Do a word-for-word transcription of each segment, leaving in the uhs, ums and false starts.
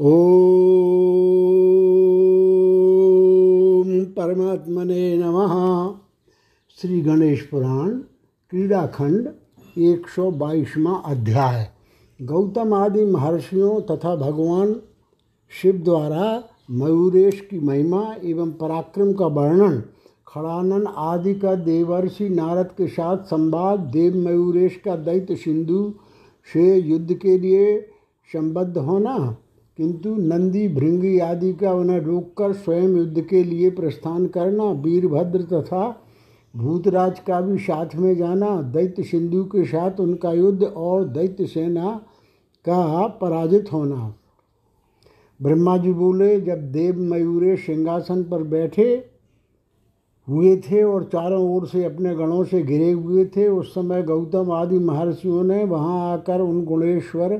ओम परमात्मने नमः। श्री गणेश पुराण क्रीड़ाखंड एक सौ बाईसवां अध्याय। गौतम आदि महर्षियों तथा भगवान शिव द्वारा मयूरेश की महिमा एवं पराक्रम का वर्णन, खड़ानन आदि का देवर्षि नारद के साथ संवाद, देव मयूरेश का दैत्य सिंधु से युद्ध के लिए संबद्ध होना, किंतु नंदी भृंगी आदि का उन्हें रोककर स्वयं युद्ध के लिए प्रस्थान करना, वीरभद्र तथा भूतराज का भी साथ में जाना, दैत्य सिंधु के साथ उनका युद्ध और दैत्य सेना का पराजित होना। ब्रह्मा जी बोले, जब देव मयूरेश सिंहासन पर बैठे हुए थे और चारों ओर से अपने गणों से घिरे हुए थे, उस समय गौतम आदि महर्षियों ने वहां आकर उन गुणेश्वर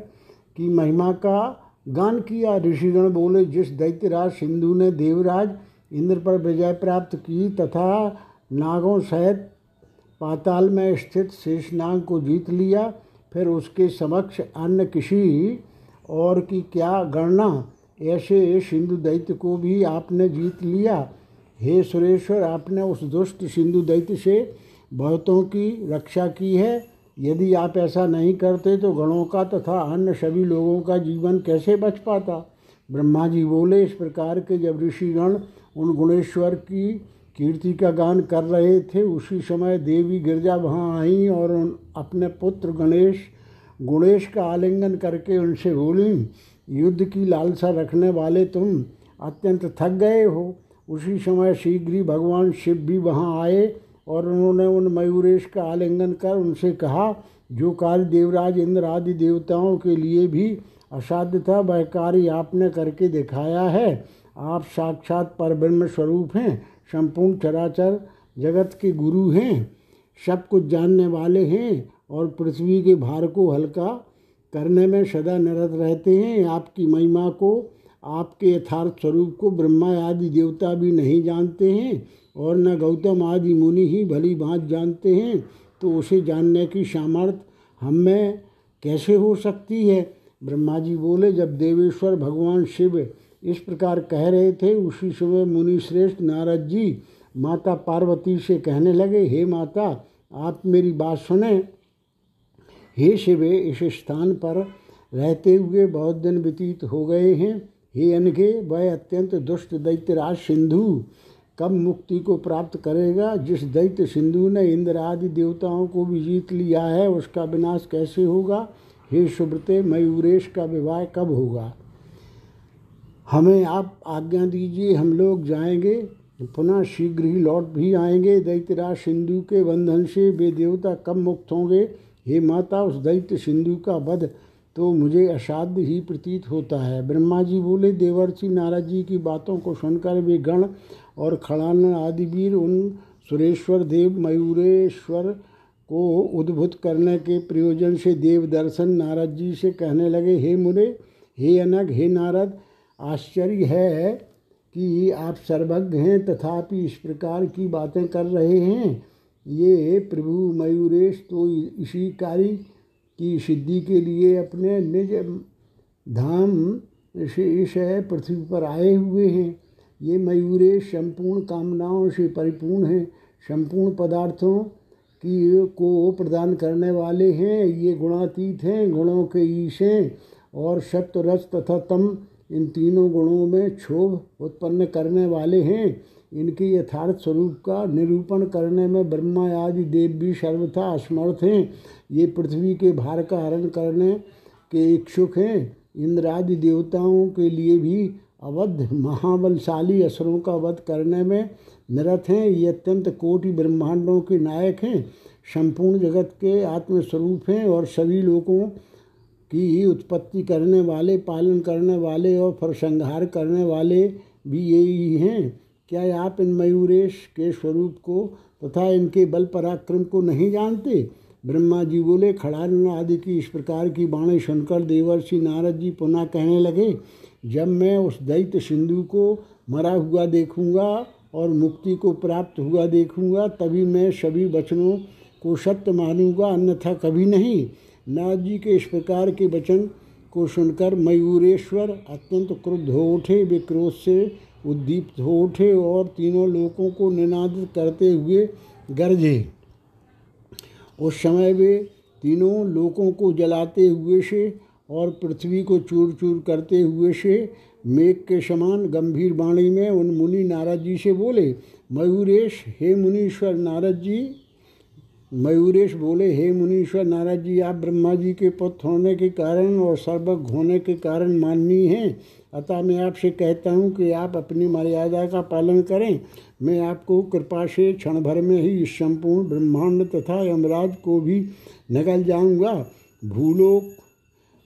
की महिमा का गान किया। ऋषिगण बोले, जिस दैत्यराज सिंधु ने देवराज इंद्र पर विजय प्राप्त की तथा नागों सहित पाताल में स्थित शेष नाग को जीत लिया, फिर उसके समक्ष अन्य किसी और की क्या गणना, ऐसे सिंधु दैत्य को भी आपने जीत लिया। हे सुरेश्वर, आपने उस दुष्ट सिंधु दैत्य से बहुतों की रक्षा की है, यदि आप ऐसा नहीं करते तो गणों का तथा अन्य सभी लोगों का जीवन कैसे बच पाता। ब्रह्मा जी बोले, इस प्रकार के जब ऋषिगण उन गुणेश्वर की कीर्ति का गान कर रहे थे, उसी समय देवी गिरजा वहाँ आईं और उन अपने पुत्र गणेश गुणेश का आलिंगन करके उनसे बोली, युद्ध की लालसा रखने वाले तुम अत्यंत थक गए हो। उसी समय शीघ्र ही भगवान शिव भी वहाँ आए और उन्होंने उन मयूरेश का आलिंगन कर उनसे कहा, जो कार्य देवराज इंद्र आदि देवताओं के लिए भी असाध्य था, वह कार्य आपने करके दिखाया है। आप साक्षात परब्रह्म स्वरूप हैं, संपूर्ण चराचर जगत के गुरु हैं, सब कुछ जानने वाले हैं और पृथ्वी के भार को हल्का करने में सदा निरत रहते हैं। आपकी महिमा को, आपके यथार्थ स्वरूप को ब्रह्मा आदि देवता भी नहीं जानते हैं और न गौतम आदि मुनि ही भली बात जानते हैं, तो उसे जानने की सामर्थ्य हमें कैसे हो सकती है। ब्रह्मा जी बोले, जब देवेश्वर भगवान शिव इस प्रकार कह रहे थे, उसी समय मुनि श्रेष्ठ नारद जी माता पार्वती से कहने लगे, हे माता, आप मेरी बात सुने। हे शिवे, इस स्थान पर रहते हुए बहुत दिन व्यतीत हो गए हैं। हे अनघे, वह अत्यंत दुष्ट दैत्यराज सिंधु कब मुक्ति को प्राप्त करेगा? जिस दैत्य सिंधु ने इंद्र आदि देवताओं को भी जीत लिया है, उसका विनाश कैसे होगा? हे सुब्रते, मयूरेश का विवाह कब होगा? हमें आप आज्ञा दीजिए, हम लोग जाएंगे, पुनः शीघ्र ही लौट भी आएंगे। दैत्यराज सिंधु के बंधन से वे देवता कब मुक्त होंगे? हे माता, उस दैत्य सिंधु का वध तो मुझे असाध्य ही प्रतीत होता है। ब्रह्मा जी बोले, देवर्षि नारद जी की बातों को सुनकर वे गण और खड़ानन आदि वीर उन सुरेश्वर देव मयूरेश्वर को उद्भुत करने के प्रयोजन से देव दर्शन नारद जी से कहने लगे, हे मुने, हे अनग, हे नारद, आश्चर्य है कि आप सर्वज्ञ हैं तथापि इस प्रकार की बातें कर रहे हैं। ये प्रभु मयूरेश तो इसी कार्य की सिद्धि के लिए अपने निज धाम इस पृथ्वी पर आए हुए हैं। ये मयूरेश संपूर्ण कामनाओं से परिपूर्ण हैं, संपूर्ण पदार्थों की को प्रदान करने वाले हैं। ये गुणातीत हैं, गुणों के ईश हैं और सत्व रज तथा तम इन तीनों गुणों में क्षोभ उत्पन्न करने वाले हैं। इनके यथार्थ स्वरूप का निरूपण करने में ब्रह्मा आदि देव भी सर्वथा असमर्थ हैं। ये पृथ्वी के भार का हरण करने के इच्छुक हैं, इंद्र आदि देवताओं के लिए भी अवध महाबलशाली असुरों का वध करने में निरत हैं। ये अत्यंत कोटि ब्रह्मांडों के नायक हैं, संपूर्ण जगत के आत्मस्वरूप हैं और सभी लोगों की उत्पत्ति करने वाले, पालन करने वाले और प्रसंहार करने वाले भी यही हैं। क्या आप इन मयूरेश के स्वरूप को तथा इनके बल पराक्रम को नहीं जानते? ब्रह्मा जी बोले, खड़ानन आदि की इस प्रकार की बाणी सुनकर देवर्षि नारद जी पुनः कहने लगे, जब मैं उस दैत्य सिंधु को मरा हुआ देखूंगा और मुक्ति को प्राप्त हुआ देखूंगा, तभी मैं सभी वचनों को सत्य मानूंगा, अन्यथा कभी नहीं। नारद जी के इस प्रकार के वचन को सुनकर मयूरेश्वर अत्यंत क्रुद्ध हो उठे। वे क्रोध से उद्दीप्त हो उठे और तीनों लोकों को निनादित करते हुए गरजे। उस समय वे तीनों लोकों को जलाते हुए से और पृथ्वी को चूर चूर करते हुए से मेघ के समान गंभीर वाणी में उन मुनि नारद जी से बोले, मयूरेश हे मुनीश्वर नारद जी मयूरेश बोले हे मुनीश्वर नारद जी, आप ब्रह्मा जी के पुत्र होने के कारण और सर्वज्ञ होने के कारण माननीय हैं। अतः मैं आपसे कहता हूँ कि आप अपनी मर्यादा का पालन करें। मैं आपको कृपा से क्षण भर में ही इस संपूर्ण ब्रह्मांड तथा यमराज को भी निगल जाऊँगा, भूलोक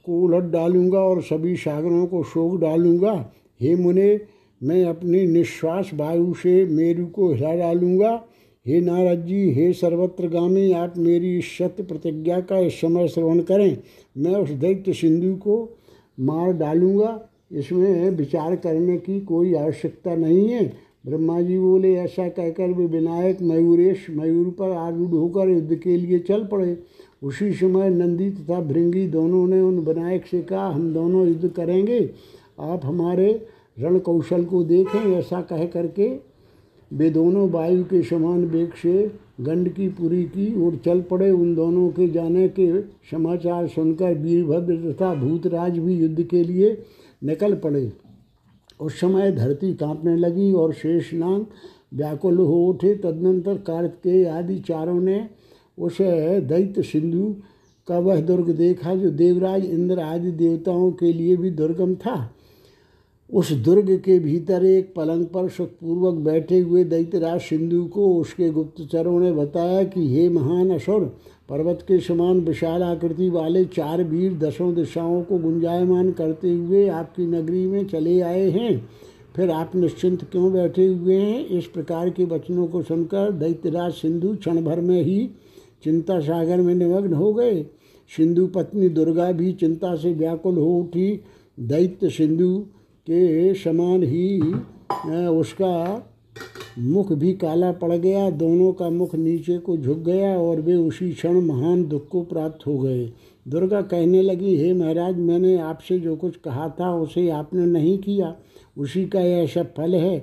को उलट डालूँगा और सभी सागरों को शोक डालूँगा। हे मुने, मैं अपनी निश्वास वायु से मेरू को हिला डालूँगा। हे नारद जी, हे सर्वत्रगामी, आप मेरी इस सत्य प्रतिज्ञा का इस समय श्रवण करें। मैं उस दैत्य सिंधु को मार डालूँगा, इसमें विचार करने की कोई आवश्यकता नहीं है। ब्रह्मा जी बोले, ऐसा कहकर वे विनायक मयूरेश मयूर पर आरूढ़ होकर युद्ध के लिए चल पड़े। उसी समय नंदी तथा भृंगी दोनों ने उन विनायक से कहा, हम दोनों युद्ध करेंगे, आप हमारे रण कौशल को देखें। ऐसा कह करके वे दोनों वायु के समान वेग से गंडकी पुरी की ओर चल पड़े। उन दोनों के जाने के समाचार सुनकर वीरभद्र तथा भूतराज भी युद्ध के लिए निकल पड़े। उस समय धरती कांपने लगी और शेष नाग व्याकुल हो उठे। तदनंतर कार्तिकेय आदि चारों ने उस दैत्य सिंधु का वह दुर्ग देखा जो देवराज इंद्र आदि देवताओं के लिए भी दुर्गम था। उस दुर्ग के भीतर एक पलंग पर सुखपूर्वक बैठे हुए दैत्यराज सिंधु को उसके गुप्तचरों ने बताया कि हे महान असुर, पर्वत के समान विशाल आकृति वाले चार वीर दसों दिशाओं को गुंजायमान करते हुए आपकी नगरी में चले आए हैं, फिर आप निश्चिंत क्यों बैठे हुए हैं। इस प्रकार के वचनों को सुनकर दैत्यराज सिंधु क्षण भर में ही चिंता सागर में निमग्न हो गए। सिंधु पत्नी दुर्गा भी चिंता से व्याकुल हो उठी। दैत्य सिंधु के समान ही उसका मुख भी काला पड़ गया, दोनों का मुख नीचे को झुक गया और वे उसी क्षण महान दुख को प्राप्त हो गए। दुर्गा कहने लगी, हे महाराज, मैंने आपसे जो कुछ कहा था उसे आपने नहीं किया, उसी का यह सब फल है।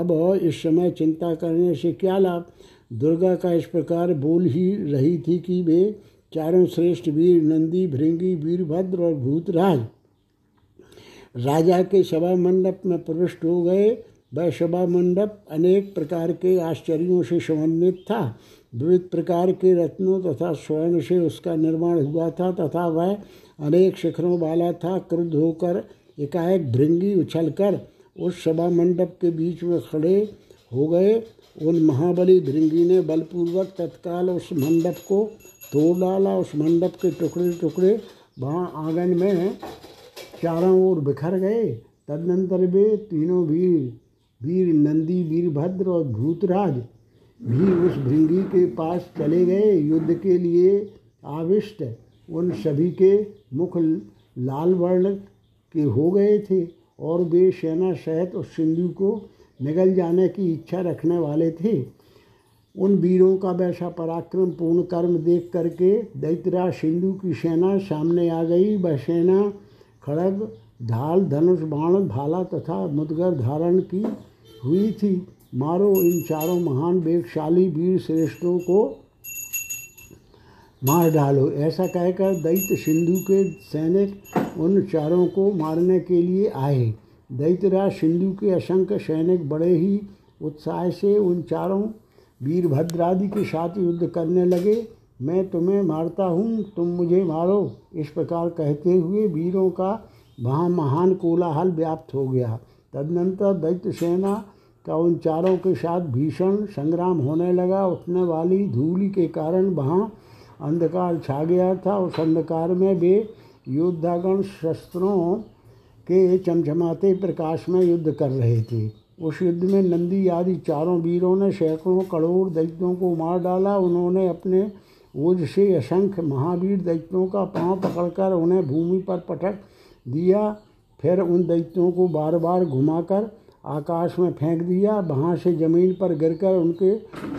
अब इस समय चिंता करने से क्या लाभ। दुर्गा का इस प्रकार बोल ही रही थी कि वे चारों श्रेष्ठ वीर नंदी, भृंगी, वीरभद्र और भूतराज राजा के सभा मंडप में प्रविष्ट हो गए। वह सभा मंडप अनेक प्रकार के आश्चर्यों से समन्वित था। विविध प्रकार के रत्नों तथा स्वर्ण से उसका निर्माण हुआ था तथा वह अनेक शिखरों वाला था। क्रुद्ध होकर एकाएक भृंगी उछलकर उस सभा मंडप के बीच में खड़े हो गए। उन महाबली भृंगी ने बलपूर्वक तत्काल उस मंडप को तोड़ डाला। उस मंडप के टुकड़े टुकड़े वहाँ आंगन में चारों ओर बिखर गए। तदनंतर वे तीनों वीर वीर नंदी, वीरभद्र और भूतराज भी उस भृंगी के पास चले गए। युद्ध के लिए आविष्ट उन सभी के मुख लाल वर्ण के हो गए थे और वे सेना सहित उस सिंधु को निगल जाने की इच्छा रखने वाले थे। उन वीरों का वैसा पराक्रम पूर्ण कर्म देख करके दैत्यराज सिंधु की सेना सामने आ गई। वह सेना खड़ग, ढाल, धनुष, बाण, भाला तथा मुदगर धारण की हुई थी। मारो इन चारों महान वेगशाली वीर श्रेष्ठों को मार डालो। ऐसा कहकर दैत्य सिंधु के सैनिक उन चारों को मारने के लिए आए। दैत्यराज सिंधु के असंख्य सैनिक बड़े ही उत्साह से उन चारों वीरभद्रादि के साथ युद्ध करने लगे। मैं तुम्हें मारता हूँ, तुम मुझे मारो, इस प्रकार कहते हुए वीरों का वहाँ महान कोलाहल व्याप्त हो गया। तदनंतर दैत्य सेना का उन चारों के साथ भीषण संग्राम होने लगा। उठने वाली धूलि के कारण वहाँ अंधकार छा गया था। उस अंधकार में वे योद्धागण शस्त्रों के चमचमाते प्रकाश में युद्ध कर रहे थे। उस युद्ध में नंदी आदि चारों वीरों ने सैकड़ों करोड़ दैत्यों को मार डाला। उन्होंने अपने ओज से असंख्य महावीर दैत्यों का पांव पकड़कर उन्हें भूमि पर पटक दिया, फिर उन दैत्यों को बार बार घुमाकर आकाश में फेंक दिया। वहाँ से जमीन पर गिरकर उनके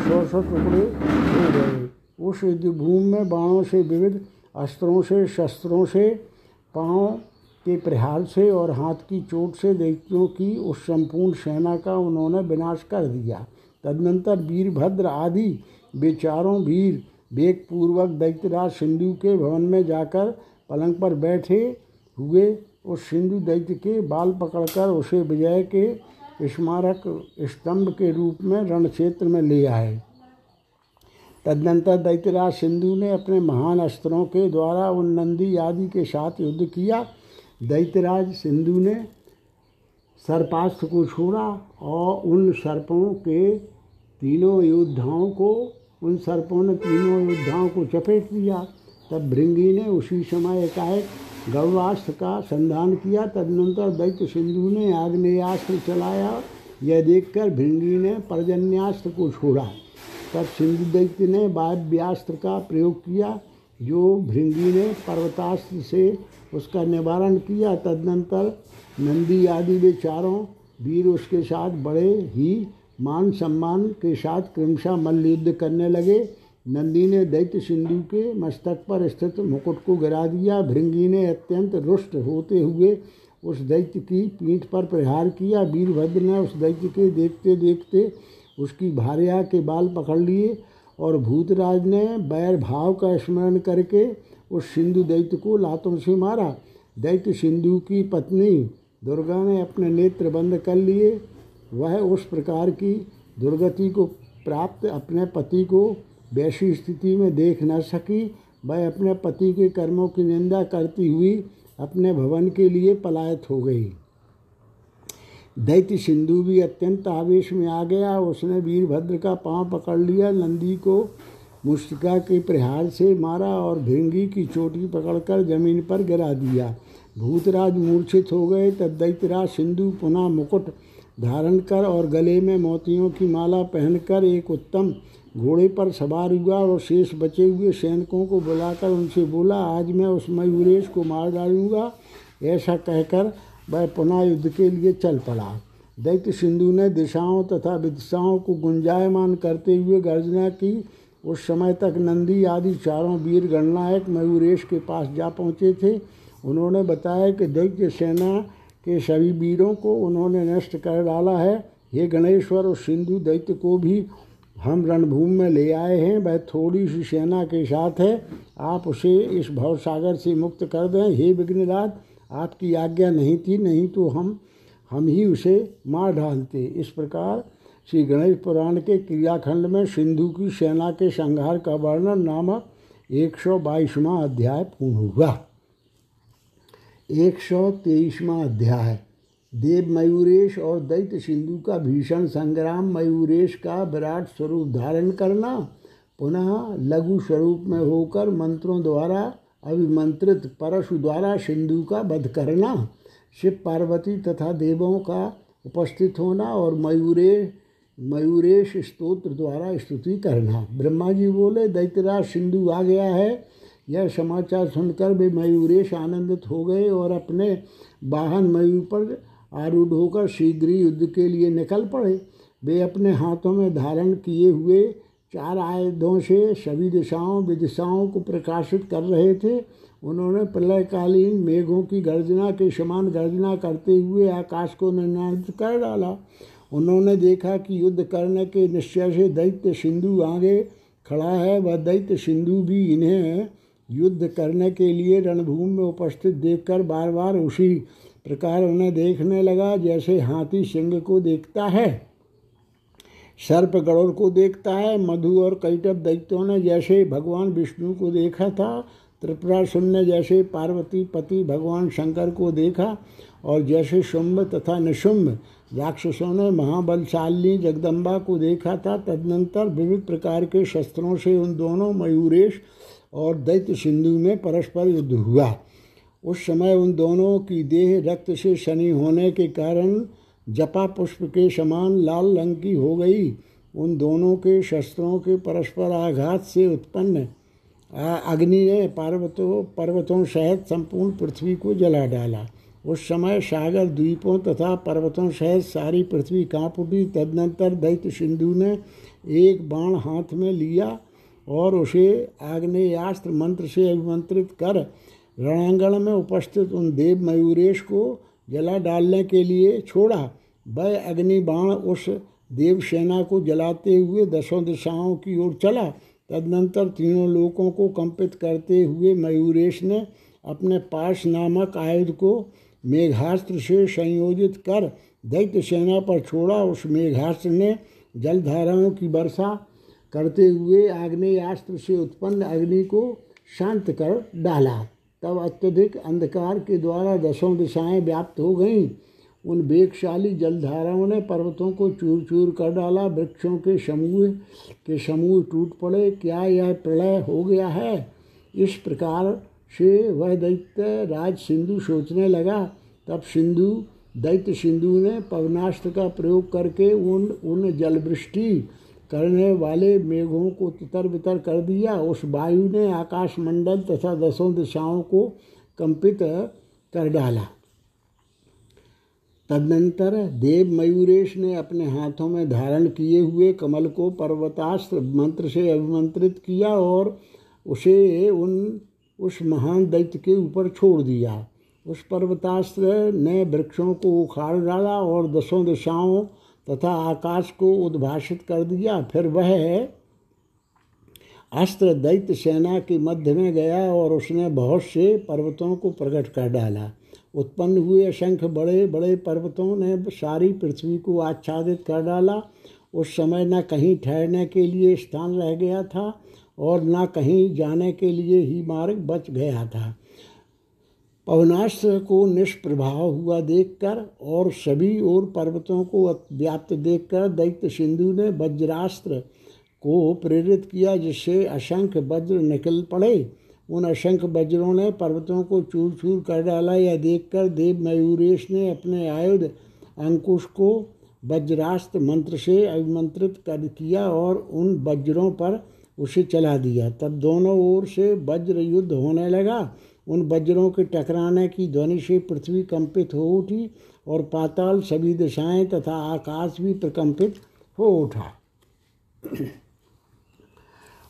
सौ सौ टुकड़े हो गए। उस युद्ध भूमि में बाणों से, विविध अस्त्रों से, शस्त्रों से, पांव के प्रहार से और हाथ की चोट से दैत्यों की उस संपूर्ण सेना का उन्होंने विनाश कर दिया। तदनंतर वीरभद्र आदि बेचारों वीर वेगपूर्वक दैत्यराज सिंधु के भवन में जाकर पलंग पर बैठे हुए उस सिंधु दैत्य के बाल पकड़कर उसे विजय के स्मारक स्तंभ के रूप में रण क्षेत्र में ले आए। तदनंतर दैत्यराज सिंधु ने अपने महान अस्त्रों के द्वारा उन नंदी आदि के साथ युद्ध किया। दैत्यराज सिंधु ने सर्पास्त्र को छोड़ा और उन सर्पों के तीनों योद्धाओं को उन सर्पों ने तीनों योद्धाओं को चपेट दिया। तब भृंगी ने उसी समय एकाएक गौवास्त्र का संधान किया। तदनंतर दैत्य सिंधु ने आग्नेयास्त्र चलाया। यह देखकर भृंगी ने पर्जन्यास्त्र को छोड़ा। तब सिंधु दैत्य ने वायव्यास्त्र का प्रयोग किया, जो भृंगी ने पर्वतास्त्र से उसका निवारण किया। तदनंतर नंदी आदि वे चारों वीर उसके साथ बड़े ही मान सम्मान के साथ क्रमशः मल्लयुद्ध करने लगे। नंदी ने दैत्य सिंधु के मस्तक पर स्थित मुकुट को गिरा दिया। भृंगी ने अत्यंत रुष्ट होते हुए उस दैत्य की पीठ पर प्रहार किया। वीरभद्र ने उस दैत्य के देखते देखते उसकी भार्या के बाल पकड़ लिए और भूतराज ने बैर भाव का स्मरण करके उस सिंधु दैत्य को लातों से मारा। दैत्य सिंधु की पत्नी दुर्गा ने अपने नेत्र बंद कर लिए। वह उस प्रकार की दुर्गति को प्राप्त अपने पति को वैसी स्थिति में देख न सकी। वह अपने पति के कर्मों की निंदा करती हुई अपने भवन के लिए पलायित हो गई। दैत्य सिंधु भी अत्यंत आवेश में आ गया। उसने वीरभद्र का पांव पकड़ लिया, नंदी को मुष्टिका के प्रहार से मारा और भृंगी की चोटी पकड़कर जमीन पर गिरा दिया। भूतराज मूर्छित हो गए। तब दैत्यराज सिंधु पुनः मुकुट धारण कर और गले में मोतियों की माला पहनकर एक उत्तम घोड़े पर सवार हुआ और शेष बचे हुए सैनिकों को बुलाकर उनसे बोला, आज मैं उस मयूरेश को मार डालूंगा। ऐसा कहकर वह पुनः युद्ध के लिए चल पड़ा। दैत्य सिंधु ने दिशाओं तथा विदिशाओं को गुंजायमान करते हुए गर्जना की। उस समय तक नंदी आदि चारों वीर गणनायक मयूरेश के पास जा पहुँचे थे। उन्होंने बताया कि दैत्य सेना के सभी वीरों को उन्होंने नष्ट कर डाला है। हे गणेश्वर, उस सिंधु दैत्य को भी हम रणभूमि में ले आए हैं। वह थोड़ी सी सेना के साथ है। आप उसे इस भवसागर से मुक्त कर दें। हे विघ्नराज, आपकी आज्ञा नहीं थी, नहीं तो हम हम ही उसे मार डालते। इस प्रकार श्री गणेश पुराण के क्रियाखंड में सिंधु की सेना के संहार का वर्णन नामक एक सौ बाईसवां अध्याय पूर्ण हुआ। एक सौ तेईसवां अध्याय देव मयूरेश और दैत्य सिंधु का भीषण संग्राम। मयूरेश का विराट स्वरूप धारण करना, पुनः लघु स्वरूप में होकर मंत्रों द्वारा अभिमंत्रित परशु द्वारा सिंधु का वध करना, शिव पार्वती तथा देवों का उपस्थित होना और मयूरेश मयूरेश स्तोत्र द्वारा स्तुति करना। ब्रह्मा जी बोले, दैत्यराज सिंधु आ गया है। यह समाचार सुनकर वे मयूरेश आनंदित हो गए और अपने वाहन मयूर पर आरूढ़ होकर शीघ्र ही युद्ध के लिए निकल पड़े। वे अपने हाथों में धारण किए हुए चार आयुधों से सभी दिशाओं विदिशाओं को प्रकाशित कर रहे थे। उन्होंने प्रलयकालीन मेघों की गर्जना के समान गर्जना करते हुए आकाश को निर्नादित कर डाला। उन्होंने देखा कि युद्ध करने के निश्चय से दैत्य सिंधु आगे खड़ा है। वह दैत्य सिंधु भी इन्हें युद्ध करने के लिए रणभूमि में उपस्थित देखकर बार बार उसी प्रकार उन्हें देखने लगा, जैसे हाथी सिंह को देखता है, सर्प गरुड़ को देखता है। मधु और कैटभ दैत्यों ने जैसे भगवान विष्णु को देखा था, त्रिपुरासुर ने जैसे पार्वती पति भगवान शंकर को देखा और जैसे शुम्भ तथा निशुम्भ राक्षसों ने महाबलशालिनी जगदम्बा को देखा था। तदनंतर विविध प्रकार के शस्त्रों से उन दोनों मयूरेश और दैत्य सिंधु में परस्पर युद्ध हुआ। उस समय उन दोनों की देह रक्त से सनी होने के कारण जपा पुष्प के समान लाल रंग की हो गई। उन दोनों के शस्त्रों के परस्पर आघात से उत्पन्न अग्नि ने पर्वतों पर्वतों सहित संपूर्ण पृथ्वी को जला डाला। उस समय सागर द्वीपों तथा पर्वतों सहित सारी पृथ्वी काँप उठी। तदनंतर दैत्य सिंधु ने एक बाण हाथ में लिया और उसे आग्नेयास्त्र मंत्र से अभिमंत्रित कर रणांगण में उपस्थित उन देव मयूरेश को जला डालने के लिए छोड़ा। वह अग्निबाण उस देव सेना को जलाते हुए दसों दिशाओं की ओर चला। तदनंतर तीनों लोकों को कंपित करते हुए मयूरेश ने अपने पाश नामक आयुध को मेघास्त्र से संयोजित कर दैत्य सेना पर छोड़ा। उस मेघास्त्र ने जलधाराओं की वर्षा करते हुए आग्नेयास्त्र से उत्पन्न अग्नि को शांत कर डाला। तब अत्यधिक अंधकार के द्वारा दसों दिशाएं व्याप्त हो गईं। उन वेगशाली जलधाराओं ने पर्वतों को चूर चूर कर डाला। वृक्षों के समूह के समूह टूट पड़े। क्या यह प्रलय हो गया है? इस प्रकार से वह दैत्य राज सिंधु सोचने लगा। तब सिंधु दैत्य सिंधु ने पवनास्त्र का प्रयोग करके उन उन जलवृष्टि करने वाले मेघों को तितर बितर कर दिया। उस वायु ने आकाशमंडल तथा दसों दिशाओं को कंपित कर डाला। तदनंतर देव मयूरेश ने अपने हाथों में धारण किए हुए कमल को पर्वतास्त्र मंत्र से अभिमंत्रित किया और उसे उन उस महान दैत्य के ऊपर छोड़ दिया। उस पर्वतास्त्र ने वृक्षों को उखाड़ डाला और दसों दिशाओं तथा आकाश को उद्भाषित कर दिया। फिर वह अस्त्र दैत्य सेना के मध्य में गया और उसने बहुत से पर्वतों को प्रकट कर डाला। उत्पन्न हुए असंख्य बड़े बड़े पर्वतों ने सारी पृथ्वी को आच्छादित कर डाला। उस समय न कहीं ठहरने के लिए स्थान रह गया था और न कहीं जाने के लिए ही मार्ग बच गया था। पवनास्त्र को निष्प्रभाव हुआ देखकर और सभी ओर पर्वतों को व्याप्त देखकर दैत्य सिंधु ने वज्रास्त्र को प्रेरित किया, जिससे असंख्य वज्र निकल पड़े। उन असंख्य वज्रों ने पर्वतों को चूर चूर कर डाला। यह देखकर देव मयूरेश ने अपने आयुध अंकुश को वज्रास्त्र मंत्र से अभिमंत्रित कर किया और उन वज्रों पर उसे चला दिया। तब दोनों ओर से वज्र युद्ध होने लगा। उन वज्रों के टकराने की ध्वनि से पृथ्वी कंपित हो उठी और पाताल, सभी दिशाएं तथा आकाश भी प्रकंपित हो उठा।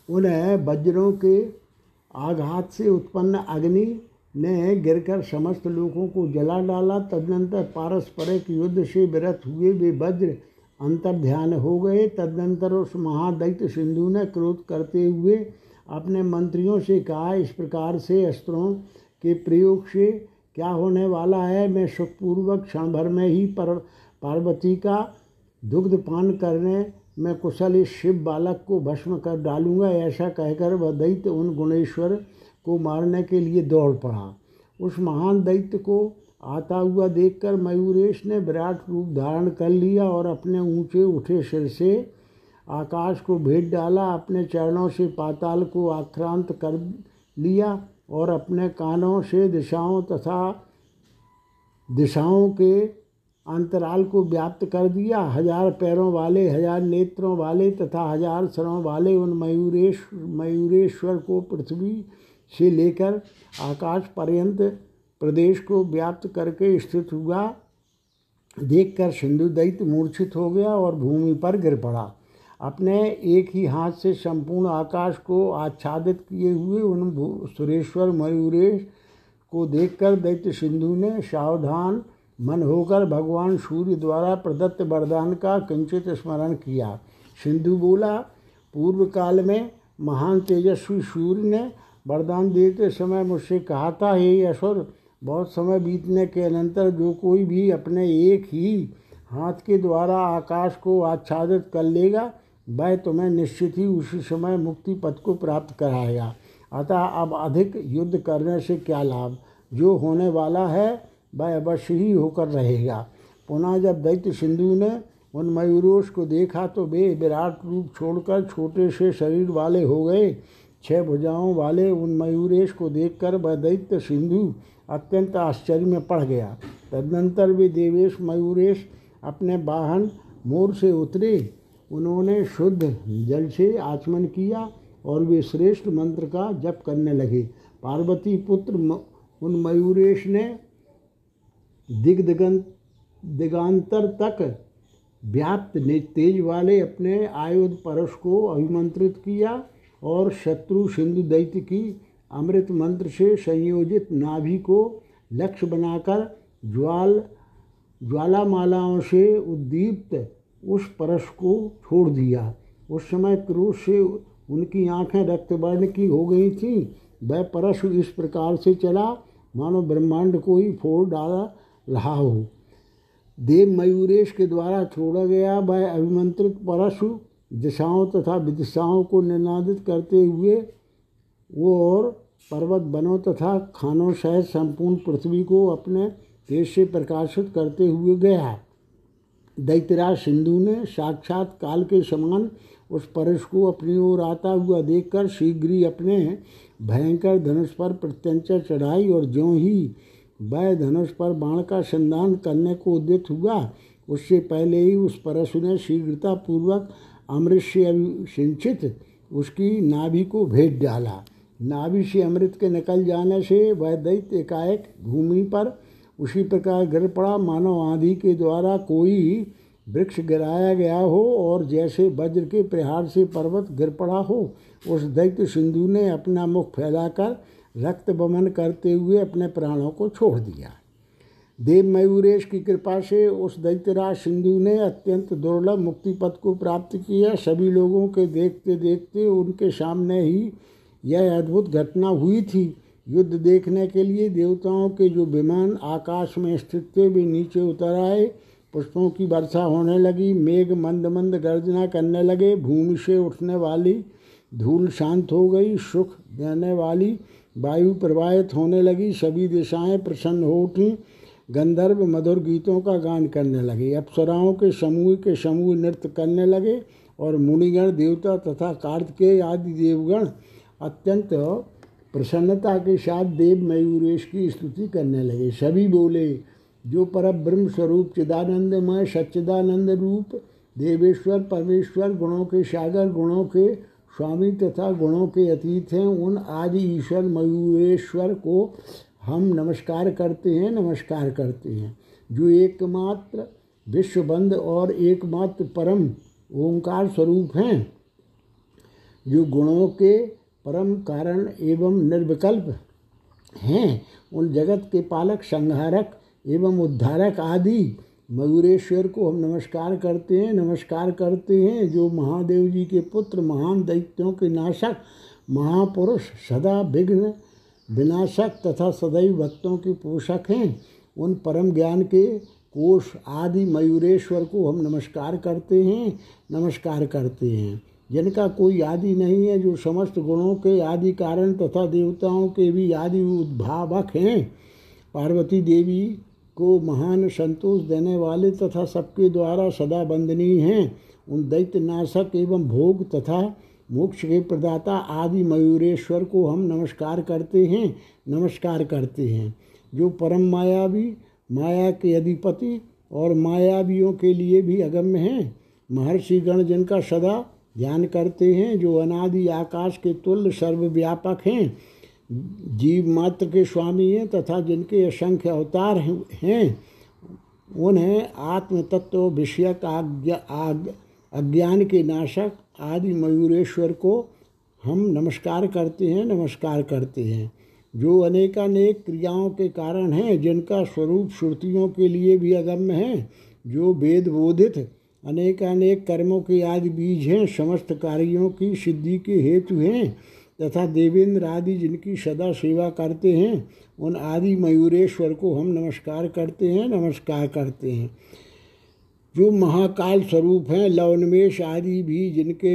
उन्हें वज्रों के आघात से उत्पन्न अग्नि ने गिरकर समस्त लोगों को जला डाला। तदनंतर पारस्परिक युद्ध से विरत हुए वे वज्र अंतर ध्यान हो गए। तदनंतर उस महादैत्य सिंधु ने क्रोध करते हुए अपने मंत्रियों से कहा, इस प्रकार से अस्त्रों के प्रयोग से क्या होने वाला है? मैं सुखपूर्वक क्षण भर में ही पर पार्वती का दुग्ध पान करने में कुशल इस शिव बालक को भस्म कर डालूंगा। ऐसा कहकर वह दैत्य उन गुणेश्वर को मारने के लिए दौड़ पड़ा। उस महान दैत्य को आता हुआ देखकर मयूरेश ने विराट रूप धारण कर लिया और अपने ऊंचे उठे सिर से आकाश को भेद डाला, अपने चरणों से पाताल को आक्रांत कर लिया और अपने कानों से दिशाओं तथा दिशाओं के अंतराल को व्याप्त कर दिया। हजार पैरों वाले, हजार नेत्रों वाले तथा हजार सरों वाले उन मयूरेश मयूरेश्वर को पृथ्वी से लेकर आकाश पर्यंत प्रदेश को व्याप्त करके स्थित हुआ देखकर सिंधु दैत्य मूर्छित हो गया और भूमि पर गिर पड़ा। अपने एक ही हाथ से संपूर्ण आकाश को आच्छादित किए हुए उन सुरेश्वर मयूरेश को देखकर दैत्य सिंधु ने सावधान मन होकर भगवान सूर्य द्वारा प्रदत्त वरदान का किंचित स्मरण किया। सिंधु बोला, पूर्व काल में महान तेजस्वी सूर्य ने वरदान देते समय मुझसे कहा था, हे असुर, बहुत समय बीतने के अनंतर जो कोई भी अपने एक ही हाथ के द्वारा आकाश को आच्छादित कर लेगा वह तुम्हें निश्चित ही उसी समय मुक्ति पद को प्राप्त कराएगा। अतः अब अधिक युद्ध करने से क्या लाभ? जो होने वाला है वह अवश्य ही होकर रहेगा। पुनः जब दैत्य सिंधु ने उन मयूरों को देखा तो वे विराट रूप छोड़कर छोटे से शरीर वाले हो गए। छह भुजाओं वाले उन मयूरेश को देखकर वह दैत्य सिंधु अत्यंत आश्चर्य में पड़ गया। तदनंतर वे देवेश मयूरेश अपने वाहन मोर से उतरे। उन्होंने शुद्ध जल से आचमन किया और वे श्रेष्ठ मंत्र का जप करने लगे। पार्वती पुत्र उन मयूरेश ने दिग्दिगंत दिगांतर तक व्याप्त तेज वाले अपने आयुध परश को अभिमंत्रित किया और शत्रु सिंधु दैत्य की अमृत मंत्र से संयोजित नाभि को लक्ष्य बनाकर ज्वाल ज्वालामालाओं से उद्दीप्त उस परश को छोड़ दिया। उस समय क्रोध से उनकी आँखें रक्तवर्ण की हो गई थीं। वह परश इस प्रकार से चला मानो ब्रह्मांड को ही फोड़ डाला रहा हो। देव मयूरेश के द्वारा छोड़ा गया वह अभिमंत्रित परशु दिशाओं तथा विदिशाओं को निनादित करते हुए वो और पर्वत बनों तथा खानों सहित संपूर्ण पृथ्वी को अपने तेज से प्रकाशित करते हुए गया। दैत्यराज सिंधु ने साक्षात काल के समान उस परश को अपनी ओर आता हुआ देखकर शीघ्र ही अपने भयंकर धनुष पर प्रत्यंचा चढ़ाई और ज्यों ही वह धनुष पर बाण का संधान करने को उद्यत हुआ, उससे पहले ही उस परशु ने शीघ्रतापूर्वक अमृत से सिंचित उसकी नाभि को भेद डाला। नाभि से अमृत के निकल जाने से वह दैत्य एकाएक भूमि पर उसी प्रकार गिर पड़ा मानो आंधी के द्वारा कोई वृक्ष गिराया गया हो और जैसे वज्र के प्रहार से पर्वत गिर पड़ा हो। उस दैत्य सिंधु ने अपना मुख फैलाकर रक्त बमन करते हुए अपने प्राणों को छोड़ दिया। देव मयूरेश की कृपा से उस दैत्यराज सिंधु ने अत्यंत दुर्लभ मुक्ति पद को प्राप्त किया। सभी लोगों के देखते देखते उनके सामने ही यह अद्भुत घटना हुई थी। युद्ध देखने के लिए देवताओं के जो विमान आकाश में स्थित थे वे नीचे उतर आए। पुष्पों की वर्षा होने लगी, मेघ मंद मंद गर्जना करने लगे, भूमि से उठने वाली धूल शांत हो गई, सुख देने वाली वायु प्रवाहित होने लगी, सभी दिशाएं प्रसन्न हो उठीं, गंधर्व मधुर गीतों का गान करने लगे, अप्सराओं के समूह के समूह नृत्य करने लगे और मुनिगण देवता तथा कार्तिकेय आदि देवगण अत्यंत प्रसन्नता के साथ देव मयूरेश की स्तुति करने लगे। सभी बोले, जो परब्रह्म स्वरूप चिदानंदमय सच्चिदानंद रूप देवेश्वर परमेश्वर गुणों के सागर गुणों के स्वामी तथा गुणों के अतीत हैं, उन आदि ईश्वर मयूरेश्वर को हम नमस्कार करते हैं नमस्कार करते हैं जो एकमात्र विश्वबंध और एकमात्र परम ओंकार स्वरूप हैं, जो गुणों के परम कारण एवं निर्विकल्प हैं, उन जगत के पालक संहारक एवं उद्धारक आदि मयूरेश्वर को हम नमस्कार करते हैं नमस्कार करते हैं जो महादेव जी के पुत्र महान दैत्यों के नाशक महापुरुष सदा विघ्न विनाशक तथा सदैव भक्तों के पोषक हैं, उन परम ज्ञान के कोष आदि मयूरेश्वर को हम नमस्कार करते हैं नमस्कार करते हैं जिनका कोई आदि नहीं है, जो समस्त गुणों के आदि कारण तथा देवताओं के भी आदि उद्भावक हैं, पार्वती देवी को महान संतोष देने वाले तथा सबके द्वारा सदा वंदनीय हैं, उन दैत्यनाशक एवं भोग तथा मोक्ष के प्रदाता आदि मयूरेश्वर को हम नमस्कार करते हैं नमस्कार करते हैं जो परम मायावी माया के अधिपति और मायावियों के लिए भी अगम्य हैं, महर्षिगण जिनका सदा ध्यान करते हैं, जो अनादि आकाश के तुल्य सर्वव्यापक हैं, जीव मात्र के स्वामी हैं तथा जिनके असंख्य अवतार हैं, उन्हें आत्म तत्व विषयक अज्ञान के नाशक आदि मयूरेश्वर को हम नमस्कार करते हैं नमस्कार करते हैं जो अनेकानेक क्रियाओं के कारण हैं, जिनका स्वरूप श्रुतियों के लिए भी अगम्य है, जो वेद बोधित अनेकानेक कर्मों के आदि बीज हैं, समस्त कार्यों की सिद्धि के हेतु हैं तथा देवेंद्र आदि जिनकी सदा सेवा करते हैं, उन आदि मयूरेश्वर को हम नमस्कार करते हैं नमस्कार करते हैं जो महाकाल स्वरूप हैं, लवन्मेष आदि भी जिनके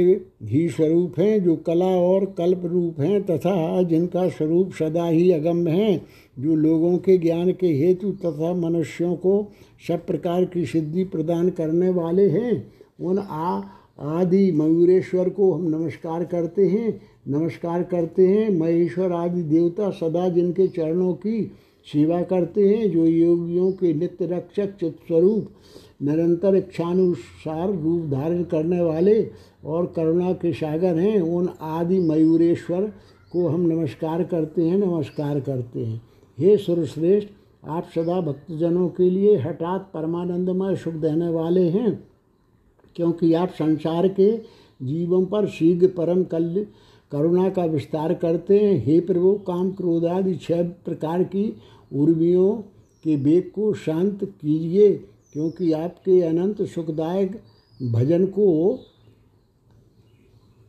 ही स्वरूप हैं, जो कला और कल्प रूप हैं तथा जिनका स्वरूप सदा ही अगम्य हैं, जो लोगों के ज्ञान के हेतु तथा मनुष्यों को सब प्रकार की सिद्धि प्रदान करने वाले हैं, उन आ आदि मयूरेश्वर को हम नमस्कार करते हैं नमस्कार करते हैं महेश्वर आदि देवता सदा जिनके चरणों की सेवा करते हैं, जो योगियों के नित्य रक्षक चित्स्वरूप निरंतर इच्छानुसार रूप धारण करने वाले और करुणा के सागर हैं, उन आदि मयूरेश्वर को हम नमस्कार करते हैं नमस्कार करते हैं हे सुरश्रेष्ठ, आप सदा भक्तजनों के लिए हठात परमानंदमय सुख देने वाले हैं, क्योंकि आप संसार के जीवों पर शीघ्र परम कल करुणा का विस्तार करते हैं। हे प्रभु, काम क्रोध आदि छह प्रकार की उर्मियों के वेग को शांत कीजिए, क्योंकि आपके अनंत सुखदायक भजन को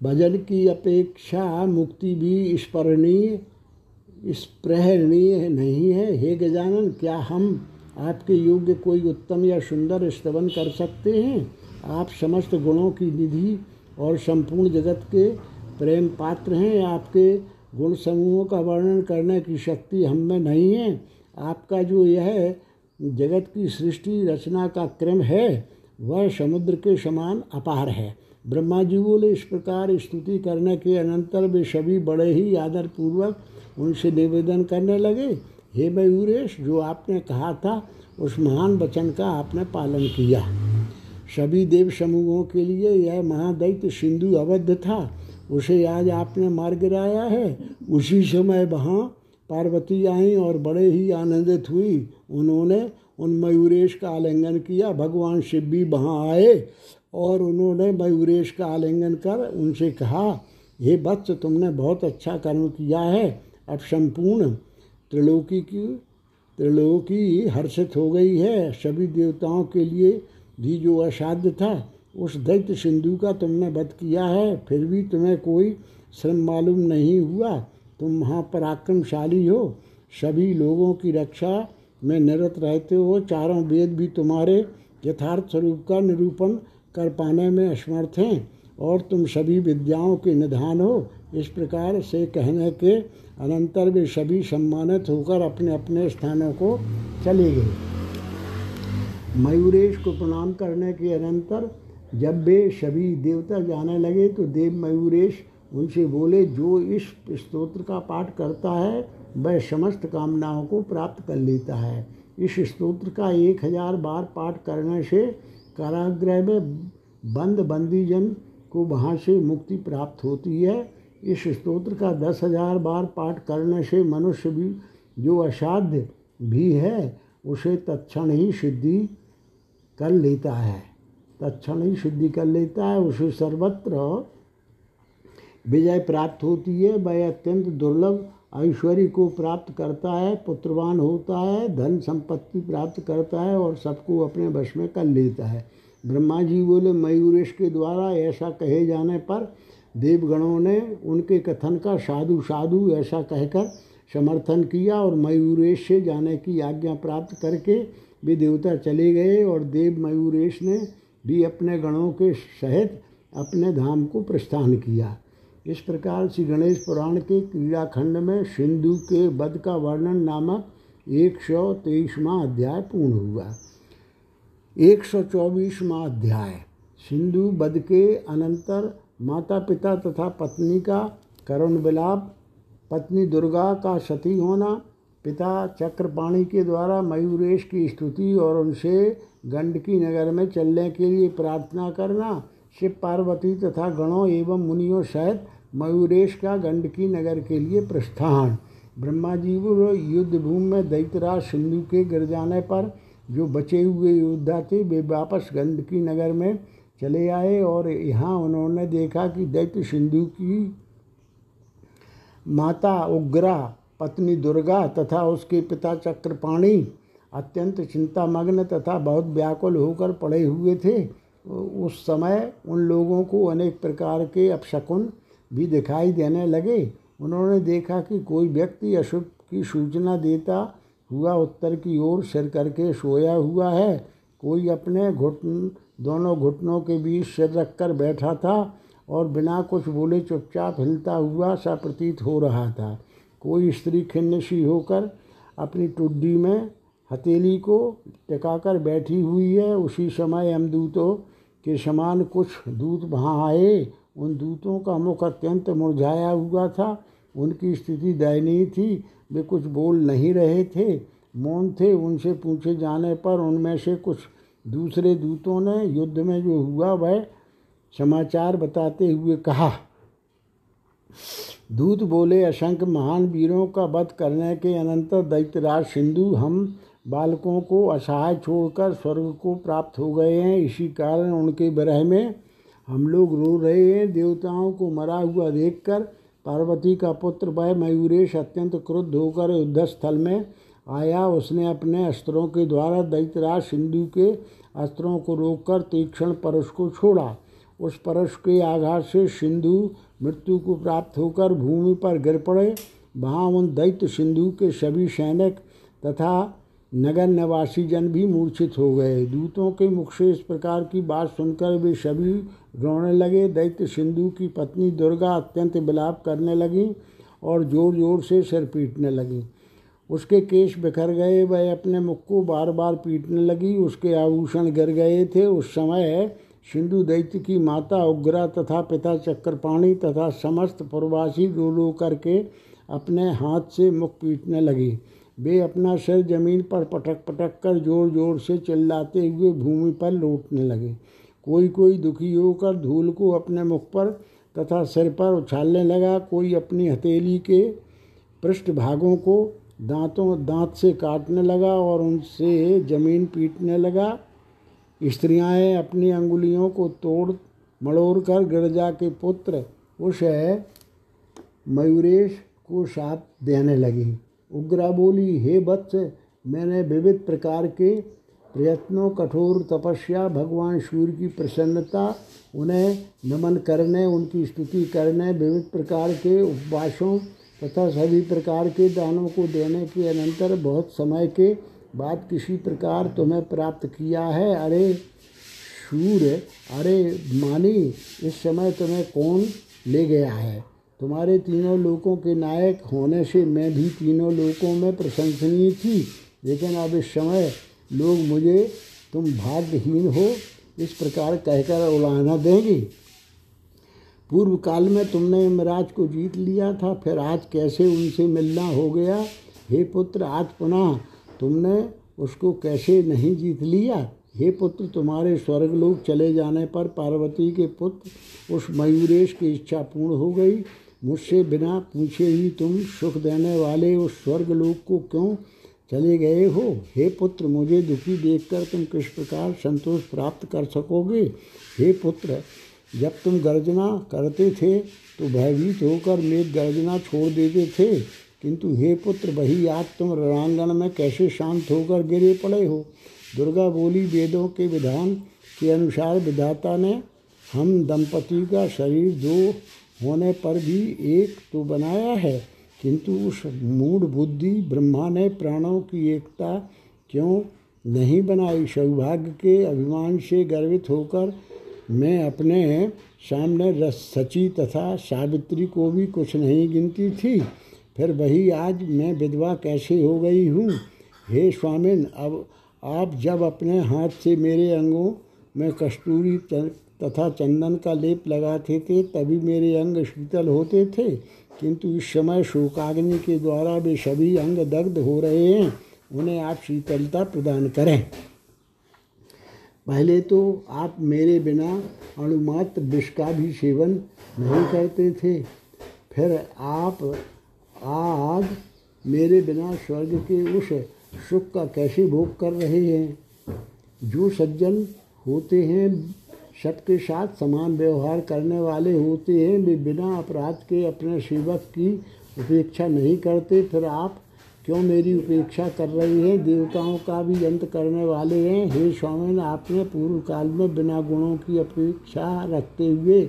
भजन की अपेक्षा मुक्ति भी स्मरणीय स्पृहणीय नहीं है। हे गजानन, क्या हम आपके योग्य कोई उत्तम या सुंदर स्तवन कर सकते हैं? आप समस्त गुणों की निधि और संपूर्ण जगत के प्रेम पात्र हैं। आपके गुण समूहों का वर्णन करने की शक्ति हम में नहीं है। आपका जो यह जगत की सृष्टि रचना का क्रम है वह समुद्र के समान अपार है। ब्रह्मा जी बोले, इस प्रकार स्तुति करने के अनंतर वे सभी बड़े ही आदरपूर्वक उनसे निवेदन करने लगे। हे मयूरेश, जो आपने कहा था उस महान वचन का आपने पालन किया। सभी देव समूहों के लिए यह महादैत्य सिंधु अवध था, उसे आज आपने मार गिराया है। उसी समय वहाँ पार्वती आईं और बड़े ही आनंदित हुई। उन्होंने उन मयूरेश का आलिंगन किया। भगवान शिव भी वहाँ आए और उन्होंने मयूरेश का आलिंगन कर उनसे कहा, हे बच्च, तुमने बहुत अच्छा कर्म किया है। अब संपूर्ण त्रिलोकी की त्रिलोकी हर्षित हो गई है। सभी देवताओं के लिए भी जो असाध्य था उस दैत्य सिंधु का तुमने वध किया है, फिर भी तुम्हें कोई श्रम मालूम नहीं हुआ। तुम महापराक्रमशाली हो, सभी लोगों की रक्षा में निरत रहते हो। चारों वेद भी तुम्हारे यथार्थ स्वरूप का निरूपण कर पाने में असमर्थ हैं और तुम सभी विद्याओं के निधान हो। इस प्रकार से कहने के अनंतर वे सभी सम्मानित होकर अपने अपने स्थानों को चले गए। मयूरेश को प्रणाम करने के अनंतर जब वे सभी देवता जाने लगे तो देव मयूरेश उनसे बोले, जो इस स्तोत्र का पाठ करता है वह समस्त कामनाओं को प्राप्त कर लेता है। इस स्तोत्र का एक हजार बार पाठ करने से कारागृह में बंद बंदीजन को वहाँ से मुक्ति प्राप्त होती है। इस स्तोत्र का दस हजार बार पाठ करने से मनुष्य भी जो असाध्य भी है उसे तत्क्षण ही सिद्धि कर लेता है तत्क्षण ही सिद्धि कर लेता है उसे सर्वत्र विजय प्राप्त होती है। वह अत्यंत दुर्लभ ऐश्वर्य को प्राप्त करता है, पुत्रवान होता है, धन संपत्ति प्राप्त करता है और सबको अपने वश में कर लेता है। ब्रह्मा जी बोले, मयूरेश के द्वारा ऐसा कहे जाने पर देवगणों ने उनके कथन का साधु साधु ऐसा कहकर समर्थन किया और मयूरेश से जाने की आज्ञा प्राप्त करके वे देवता चले गए और देव मयूरेश ने भी अपने गणों के सहित अपने धाम को प्रस्थान किया। इस प्रकार श्री गणेश पुराण के क्रीड़ाखंड में सिंधु के वध का वर्णन नामक एक सौ तेईसवां अध्याय पूर्ण हुआ। एक सौ चौबीसवां अध्याय सिंधु वध के अनंतर माता पिता तथा पत्नी का करुण विलाप, पत्नी दुर्गा का सती होना, पिता चक्रपाणि के द्वारा मयूरेश की स्तुति और उनसे गंडकी नगर में चलने के लिए प्रार्थना करना, शिव पार्वती तथा गणों एवं मुनियों सहित मयूरेश का गंडकी नगर के लिए प्रस्थान, ब्रह्मा जी युद्ध भूमि में दैत्यराज सिंधु के गिर जाने पर जो बचे हुए योद्धा थे वे वापस गंडकी नगर में चले आए और यहाँ उन्होंने देखा कि दैत्य सिंधु की माता उग्रा, पत्नी दुर्गा तथा उसके पिता चक्रपाणि अत्यंत चिंतामग्न तथा बहुत व्याकुल होकर पड़े हुए थे। उस समय उन लोगों को अनेक प्रकार के अपशकुन भी दिखाई देने लगे। उन्होंने देखा कि कोई व्यक्ति अशुभ की सूचना देता हुआ उत्तर की ओर सिर करके सोया हुआ है, कोई अपने घुटन दोनों घुटनों के बीच सिर रखकर बैठा था और बिना कुछ बोले चुपचाप हिलता हुआ सा प्रतीत हो रहा था, कोई स्त्री खिन्नसी होकर अपनी टुड्डी में हथेली को टिकाकर बैठी हुई है। उसी समय यमदूतों के समान कुछ दूत वहाँ आए। उन दूतों का मुख अत्यंत मुरझाया हुआ था, उनकी स्थिति दयनीय थी, वे कुछ बोल नहीं रहे थे, मौन थे। उनसे पूछे जाने पर उनमें से कुछ दूसरे दूतों ने युद्ध में जो हुआ वह समाचार बताते हुए कहा। दूत बोले, असंख्य महान वीरों का वध करने के अनंतर दैत्यराज सिंधु हम बालकों को असहाय छोड़कर स्वर्ग को प्राप्त हो गए हैं, इसी कारण उनके विरह में हम लोग रो रहे हैं। देवताओं को मरा हुआ देखकर पार्वती का पुत्र भय मयूरेश अत्यंत क्रुद्ध होकर युद्ध स्थल में आया। उसने अपने अस्त्रों के द्वारा दैत्यराज सिंधु के अस्त्रों को रोककर तीक्ष्ण परश को छोड़ा। उस परश के आघात से सिंधु मृत्यु को प्राप्त होकर भूमि पर गिर पड़े। वहाँ उन दैत्य सिंधु के सभी सैनिक तथा नगर निवासी जन भी मूर्छित हो गए। दूतों के मुख से इस प्रकार की बात सुनकर वे सभी रोने लगे। दैत्य सिंधु की पत्नी दुर्गा अत्यंत विलाप करने लगी और जोर जोर से सिर पीटने लगी। उसके केश बिखर गए, वह अपने मुख को बार बार पीटने लगी, उसके आभूषण गिर गए थे। उस समय सिंधु दैत्य की माता उग्रा तथा पिता चक्रपाणि तथा समस्त प्रवासी रो रो करके अपने हाथ से मुख पीटने लगी। वे अपना सिर जमीन पर पटक पटक कर जोर जोर से चिल्लाते हुए भूमि पर लौटने लगे। कोई कोई दुखी होकर धूल को अपने मुख पर तथा सिर पर उछालने लगा। कोई अपनी हथेली के पृष्ठ भागों को दांतों दांत से काटने लगा और उनसे जमीन पीटने लगा। स्त्रियाँ अपनी अंगुलियों को तोड़ मड़ोड़ कर गिरजा के पुत्र उस मयूरेश को शाप देने लगी। उग्रा बोली, हे वत्स, मैंने विविध प्रकार के प्रयत्नों, कठोर तपस्या, भगवान सूर्य की प्रसन्नता, उन्हें नमन करने, उनकी स्तुति करने, विविध प्रकार के उपवासों तथा सभी प्रकार के दानों को देने के अनंतर बहुत समय के बाद किसी प्रकार तुम्हें प्राप्त किया है। अरे सूर्य, अरे मानी, इस समय तुम्हें कौन ले गया है? तुम्हारे तीनों लोकों के नायक होने से मैं भी तीनों लोकों में प्रशंसनीय थी, लेकिन अब इस समय लोग मुझे तुम भाग्यहीन हो इस प्रकार कहकर उड़ाना देंगे। पूर्व काल में तुमने यमराज को जीत लिया था, फिर आज कैसे उनसे मिलना हो गया? हे पुत्र, आज पुनः तुमने उसको कैसे नहीं जीत लिया? हे पुत्र, तुम्हारे स्वर्गलोक चले जाने पर पार्वती के पुत्र उस मयूरेश की इच्छा पूर्ण हो गई। मुझसे बिना पूछे ही तुम सुख देने वाले उस स्वर्गलोक को क्यों चले गए हो? हे पुत्र, मुझे दुखी देखकर तुम किस प्रकार संतोष प्राप्त कर सकोगे? हे पुत्र, जब तुम गर्जना करते थे तो भयभीत होकर मेघ गर्जना छोड़ देते थे, किंतु हे पुत्र, वही आज तुम रणांगण में कैसे शांत होकर गिरे पड़े हो? दुर्गा बोली, वेदों के विधान के अनुसार विधाता ने हम दंपति का शरीर दो होने पर भी एक तो बनाया है, किंतु उस मूढ़ बुद्धि ब्रह्मा ने प्राणों की एकता क्यों नहीं बनाई? सौभाग्य के अभिमान से गर्वित होकर मैं अपने सामने रस सची तथा सावित्री को भी कुछ नहीं गिनती थी, फिर वही आज मैं विधवा कैसे हो गई हूँ? हे स्वामिन, अब आप जब अपने हाथ से मेरे अंगों में कस्तूरी तथा चंदन का लेप लगाते थे तभी मेरे अंग शीतल होते थे, किंतु इस समय शोकाग्नि के द्वारा वे सभी अंग दग्ध हो रहे हैं। उन्हें आप शीतलता प्रदान करें। पहले तो आप मेरे बिना अणुमात्र विष का भी सेवन नहीं करते थे, फिर आप आज मेरे बिना स्वर्ग के उस सुख का कैसे भोग कर रहे हैं? जो सज्जन होते हैं, सबके साथ समान व्यवहार करने वाले होते हैं, वे बिना अपराध के अपने सेवक की उपेक्षा नहीं करते, फिर आप क्यों मेरी उपेक्षा कर रही हैं? देवताओं का भी अंत करने वाले हैं। हे स्वामी, आपने पूर्व काल में बिना गुणों की अपेक्षा रखते हुए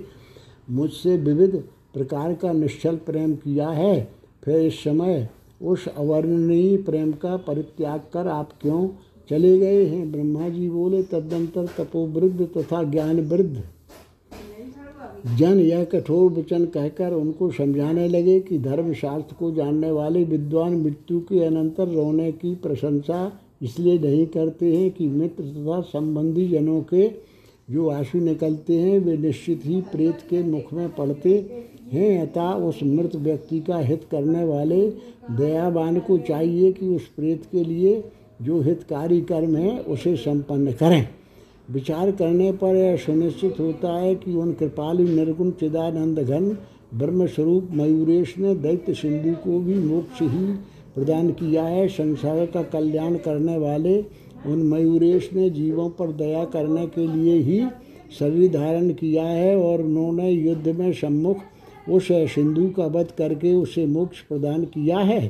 मुझसे विविध प्रकार का निश्चल प्रेम किया है, फिर इस समय उस अवर्णनीय प्रेम का परित्याग कर आप क्यों चले गए हैं? ब्रह्मा जी बोले, तदनंतर तपोवृद्ध तथा ज्ञान वृद्ध जन यह कठोर वचन कहकर उनको समझाने लगे कि धर्मशास्त्र को जानने वाले विद्वान मृत्यु के अनंतर रोने की प्रशंसा इसलिए नहीं करते हैं कि मित्र तथा संबंधी जनों के जो आंसू निकलते हैं वे निश्चित ही प्रेत के मुख में पड़ते हैं। अतः उस मृत व्यक्ति का हित करने वाले दयावान को चाहिए कि उस प्रेत के लिए जो हितकारी कर्म है उसे संपन्न करें। विचार करने पर यह सुनिश्चित होता है कि उन कृपालु निर्गुण चिदानंद घन ब्रह्मस्वरूप मयूरेश ने दैत्य सिंधु को भी मोक्ष ही प्रदान किया है। संसार का कल्याण करने वाले उन मयूरेश ने जीवों पर दया करने के लिए ही शरीर धारण किया है और उन्होंने युद्ध में सम्मुख उस सिंधु का वध करके उसे मोक्ष प्रदान किया है।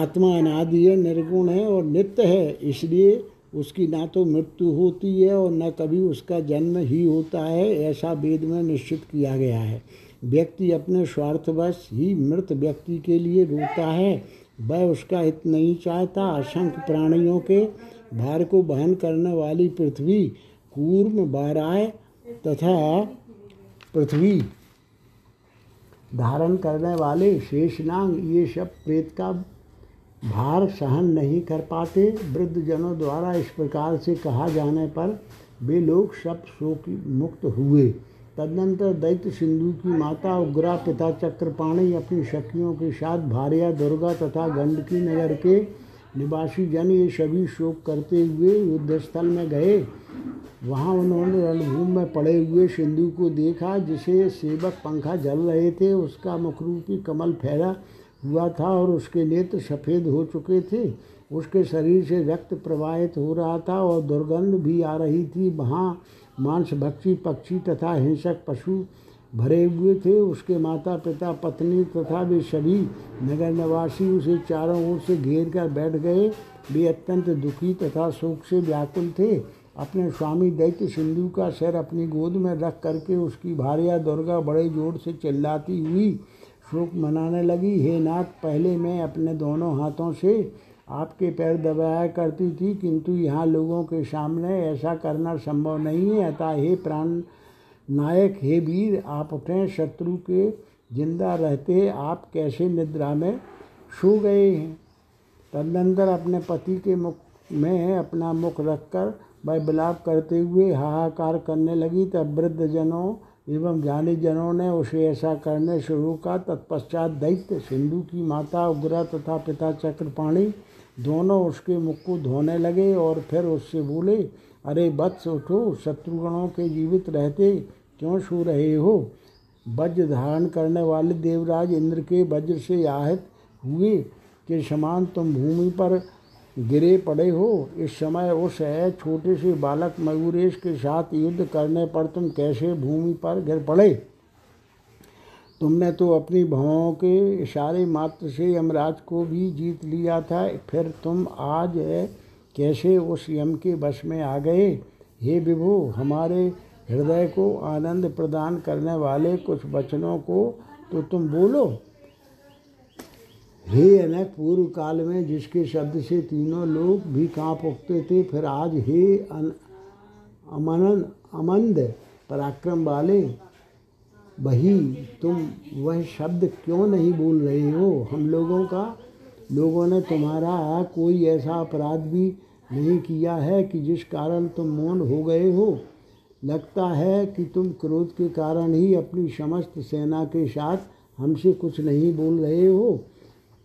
आत्मा अनादि है, निर्गुण है और नित्य है, इसलिए उसकी ना तो मृत्यु होती है और न कभी उसका जन्म ही होता है, ऐसा वेद में निश्चित किया गया है। व्यक्ति अपने स्वार्थवश ही मृत व्यक्ति के लिए रोता है, वह उसका हित नहीं चाहता। असंख्य प्राणियों के भार को वहन करने वाली पृथ्वी, कूर्म बाराय तथा पृथ्वी धारण करने वाले शेष नाग, ये सब प्रेत का भार सहन नहीं कर पाते। वृद्ध जनों द्वारा इस प्रकार से कहा जाने पर वे लोग सब शोक मुक्त हुए। तदनंतर दैत्य सिंधु की माता उग्रा, पिता चक्रपाणि अपनी शक्तियों के साथ भार्या दुर्गा तथा गंडकी नगर के निवासी जन ये सभी शोक करते हुए युद्धस्थल में गए। वहाँ उन्होंने रणभूमि में पड़े हुए सिंधु को देखा, जिसे सेवक पंखा जल रहे थे। उसका मुखरूपी कमल फैला हुआ था और उसके नेत्र सफ़ेद हो चुके थे। उसके शरीर से रक्त प्रवाहित हो रहा था और दुर्गंध भी आ रही थी। वहाँ मांसभक्षी पक्षी तथा हिंसक पशु भरे हुए थे। उसके माता पिता, पत्नी तथा वे सभी नगर निवासी उसे चारों ओर से घेर कर बैठ गए। वे अत्यंत दुखी तथा शोक से व्याकुल थे। अपने स्वामी दैत्य सिंधु का सिर अपनी गोद में रख करके उसकी भार्या दुर्गा बड़े जोर से चिल्लाती हुई शोक मनाने लगी। हे नाथ, पहले मैं अपने दोनों हाथों से आपके पैर दबाया करती थी, किंतु यहाँ लोगों के सामने ऐसा करना संभव नहीं है। अतः हे प्राण नायक, हे वीर, आप उठें। शत्रु के जिंदा रहते आप कैसे निद्रा में सो गए हैं। तदनंतर अपने पति के मुख में अपना मुख रखकर वह विलाप करते हुए हाहाकार करने लगी। तब वृद्ध जनों एवं ज्ञानी जनों ने उसे ऐसा करने से रोका। तत्पश्चात दैत्य सिंधु की माता उग्रा तथा पिता चक्रपाणि दोनों उसके मुख को धोने लगे और फिर उससे बोले, अरे वत्स, उठो। शत्रुगणों के जीवित रहते क्यों सो रहे हो? वज्र धारण करने वाले देवराज इंद्र के वज्र से आहत हुए के समान तुम भूमि पर गिरे पड़े हो। इस समय उस है छोटे से बालक मयूरेश के साथ युद्ध करने पर तुम कैसे भूमि पर गिर पड़े? तुमने तो अपनी भौहों के इशारे मात्र से यमराज को भी जीत लिया था, फिर तुम आज कैसे उस यम के वश में आ गए? हे विभो, हमारे हृदय को आनंद प्रदान करने वाले कुछ वचनों को तो तुम बोलो। हे अनक, पूर्व काल में जिसके शब्द से तीनों लोग भी कांप उठते थे, फिर आज हे अन अमन अमंद पराक्रम वाले, वही तुम वह शब्द क्यों नहीं बोल रहे हो? हम लोगों का लोगों ने तुम्हारा कोई ऐसा अपराध भी नहीं किया है कि जिस कारण तुम मौन हो गए हो। लगता है कि तुम क्रोध के कारण ही अपनी समस्त सेना के साथ हमसे कुछ नहीं बोल रहे हो।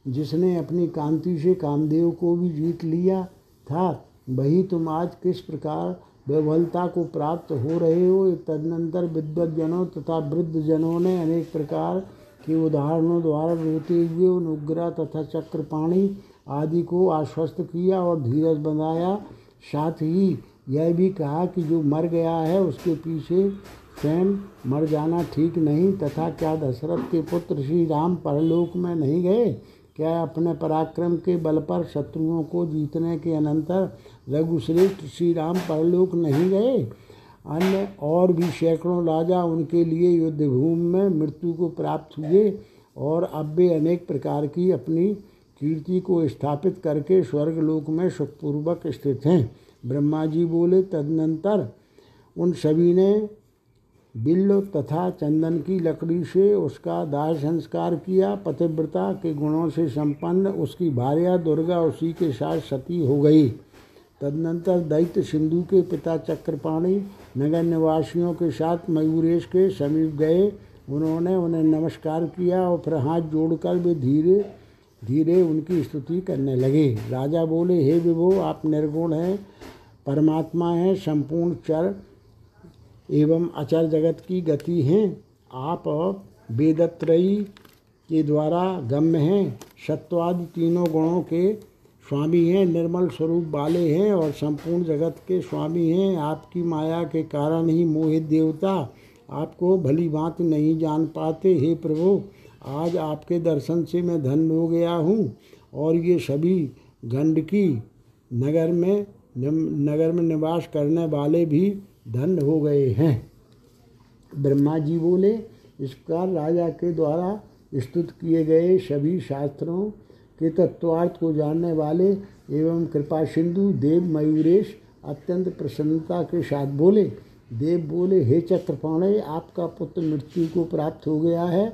जिसने अपनी कांति से कामदेव को भी जीत लिया था, वही तुम आज किस प्रकार विफलता को प्राप्त हो रहे हो। तदनंतर विद्वज्जनों तथा वृद्धजनों ने अनेक प्रकार के उदाहरणों द्वारा रोते हुए उन उग्रा तथा चक्रपाणि आदि को आश्वस्त किया और धीरज बनाया। साथ ही यह भी कहा कि जो मर गया है उसके पीछे स्वयं मर जाना ठीक नहीं। तथा क्या दशरथ के पुत्र श्री राम परलोक में नहीं गए? क्या अपने पराक्रम के बल पर शत्रुओं को जीतने के अनंतर रघुश्रेष्ठ श्री राम परलोक नहीं गए? अन्य और भी सैकड़ों राजा उनके लिए युद्धभूमि में मृत्यु को प्राप्त हुए और अब वे अनेक प्रकार की अपनी कीर्ति को स्थापित करके स्वर्गलोक में सुखपूर्वक स्थित हैं। ब्रह्मा जी बोले, तदनंतर उन सभी ने बिल्लो तथा चंदन की लकड़ी से उसका दाह संस्कार किया। पतिव्रता के गुणों से संपन्न उसकी भार्या दुर्गा उसी के साथ सती हो गई। तदनंतर दैत्य सिंधु के पिता चक्रपाणि नगर निवासियों के साथ मयूरेश के समीप गए। उन्होंने उन्हें नमस्कार किया और फिर हाथ जोड़कर वे धीरे धीरे उनकी स्तुति करने लगे। राजा बोले, हे विभो, आप निर्गुण हैं, परमात्मा हैं, संपूर्ण चर एवं अचर जगत की गति हैं। आप वेदत्रयी के द्वारा गम्य हैं, सत्वादि तीनों गुणों के स्वामी हैं, निर्मल स्वरूप वाले हैं और संपूर्ण जगत के स्वामी हैं। आपकी माया के कारण ही मोहित देवता आपको भली बात नहीं जान पाते। हे प्रभु, आज आपके दर्शन से मैं धन्य हो गया हूँ और ये सभी गंडकी नगर में नगर में निवास करने वाले भी धन्य हो गए हैं। ब्रह्मा जी बोले, इसका राजा के द्वारा स्तुत किए गए सभी शास्त्रों के तत्वार्थ को जानने वाले एवं कृपा सिंधु देव मयूरेश अत्यंत प्रसन्नता के साथ बोले। देव बोले, हे चक्रपाणि, आपका पुत्र मृत्यु को प्राप्त हो गया है,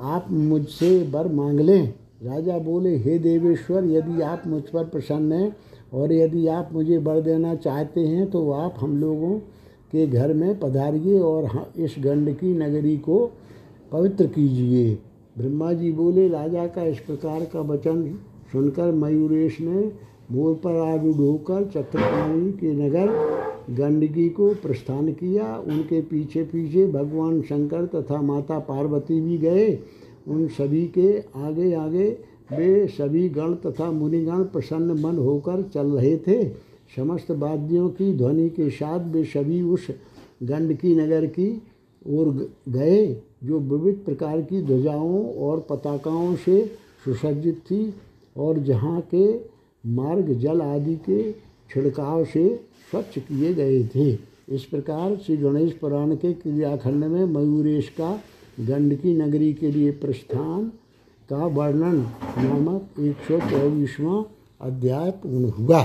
आप मुझसे वर मांग लें। राजा बोले, हे देवेश्वर, यदि आप मुझ पर प्रसन्न हैं और यदि आप मुझे वर देना चाहते हैं तो आप हम लोगों के घर में पधारिए और इस गंडकी नगरी को पवित्र कीजिए। ब्रह्मा जी बोले, राजा का इस प्रकार का वचन सुनकर मयूरेश ने मोर पर आरूढ़ होकर चक्रपाणि के नगर गंडकी को प्रस्थान किया। उनके पीछे पीछे भगवान शंकर तथा माता पार्वती भी गए। उन सभी के आगे आगे वे सभी गण तथा मुनिगण प्रसन्न मन होकर चल रहे थे। समस्त वाद्यों की ध्वनि के साथ वे सभी उस गंडकी नगर की ओर गए जो विविध प्रकार की ध्वजाओं और पताकाओं से सुसज्जित थी और जहाँ के मार्ग जल आदि के छिड़काव से स्वच्छ किए गए थे। इस प्रकार श्री गणेश पुराण के क्रीड़ाखंड में मयूरेश का गंडकी नगरी के लिए प्रस्थान का वर्णन नामक एक सौ चौबीसवां अध्याय पूर्ण हुआ।